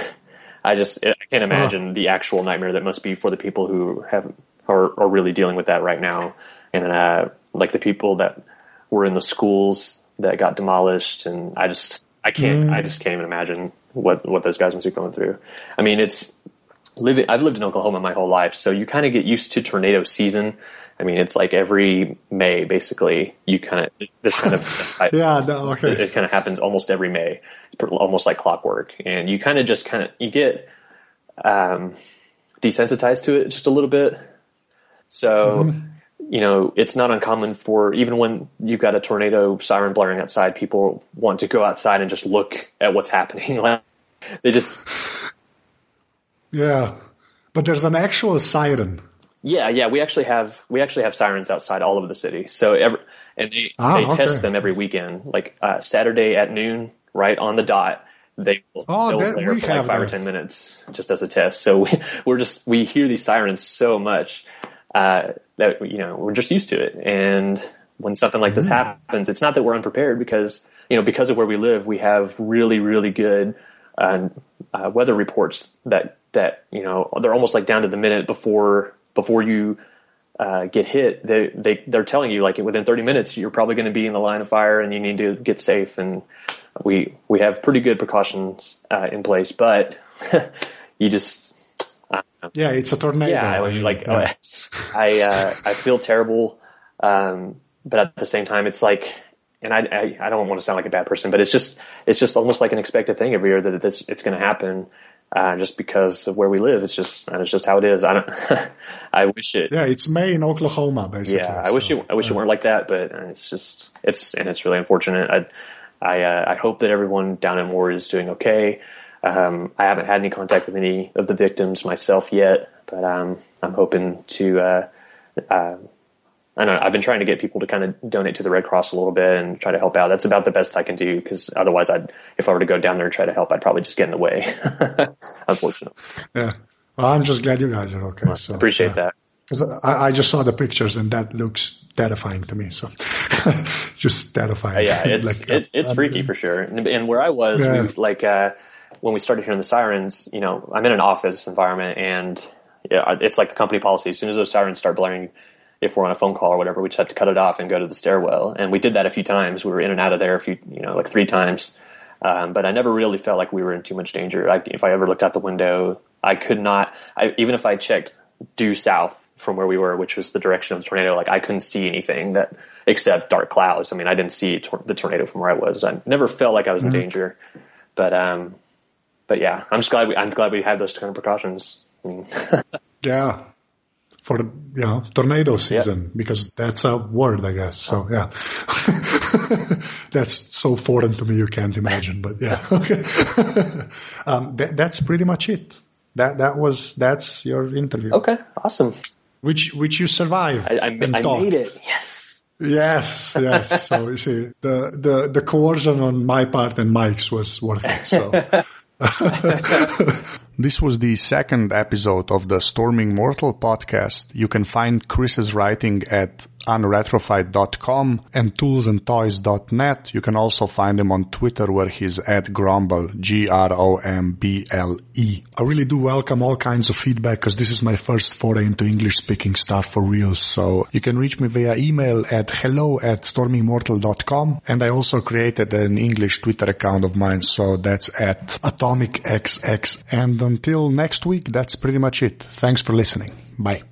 I just I can't imagine oh. the actual nightmare that must be for the people who have are, are really dealing with that right now, and uh, like the people that were in the schools that got demolished, and I just I can't mm. I just can't even imagine. What what those guys must be going through. I mean, it's living. I've lived in Oklahoma my whole life, so you kind of get used to tornado season. I mean, it's like every May, basically. You kind of this kind of stuff, I, yeah, no, okay. It, it kind of happens almost every May, almost like clockwork. And you kind of just kind of you get um, desensitized to it just a little bit. So mm-hmm. you know, it's not uncommon for even when you've got a tornado siren blaring outside, people want to go outside and just look at what's happening. Like, They just, yeah, but there's an actual siren Yeah, yeah, we actually have we actually have sirens outside all over the city. So every, and they ah, they okay. test them every weekend, like uh, Saturday at noon, right on the dot. They will oh, that, there for like five that. or ten minutes just as a test. So we, we're just we hear these sirens so much uh, that you know we're just used to it. And when something like this mm. happens, it's not that we're unprepared because you know because of where we live, we have really really good uh, uh, weather reports that that you know they're almost like down to the minute before. Before you uh, get hit, they, they, they're telling you like within thirty minutes, you're probably going to be in the line of fire and you need to get safe. And we, we have pretty good precautions uh, in place, but you just, I don't know. Yeah, it's a tornado. Yeah, I, like, yeah. I, uh, I feel terrible. Um, but at the same time, it's like, and I, I, I don't want to sound like a bad person, but it's just, it's just almost like an expected thing every year that it's, it's going to happen. Uh, just because of where we live, it's just and it's just how it is. I don't. I wish it. Yeah, it's May in Oklahoma, basically. Yeah, I so, wish it. I wish yeah. it weren't like that, but it's just it's and it's really unfortunate. I, I, uh, I hope that everyone down in Moore is doing okay. Um, I haven't had any contact with any of the victims myself yet, but um, I'm hoping to. Uh, uh, I don't know. I've been trying to get people to kind of donate to the Red Cross a little bit and try to help out. That's about the best I can do because otherwise, I'd if I were to go down there and try to help, I'd probably just get in the way. Unfortunately. Yeah. Well, I'm just glad you guys are okay. Well, so, appreciate yeah. that. Because I, I just saw the pictures and that looks terrifying to me. So just terrifying. Uh, yeah, it's like, it, it's freaky for sure. And, and where I was, yeah. we, like uh, when we started hearing the sirens, you know, I'm in an office environment and yeah, it's like the company policy. As soon as those sirens start blaring. If we're on a phone call or whatever, we just have to cut it off and go to the stairwell. And we did that a few times. We were in and out of there a few, you know, like three times. Um, but I never really felt like we were in too much danger. I, if I ever looked out the window, I could not, I, even if I checked due south from where we were, which was the direction of the tornado, like I couldn't see anything that except dark clouds. I mean, I didn't see tor- the tornado from where I was. I never felt like I was mm-hmm. in danger, but, um, but yeah, I'm just glad we, I'm glad we had those kind of precautions. I mean, yeah. For you know tornado season yep. because that's a word I guess so yeah that's so foreign to me you can't imagine but yeah okay um, th- that's pretty much it that that was that's your interview okay awesome which which you survived I, I, and I made it yes yes yes so you see the the the coercion on my part and Mike's was worth it so. This was the second episode of the Storming Mortal podcast. You can find Chris's writing at unretrofied dot com and tools and toys dot net. You can also find him on Twitter where he's at Gromble, G R O M B L E. I really do welcome all kinds of feedback because this is my first foray into English-speaking stuff for real. So you can reach me via email at hello at storming mortal dot com. And I also created an English Twitter account of mine. So that's at AtomicXX. And until next week, that's pretty much it. Thanks for listening. Bye.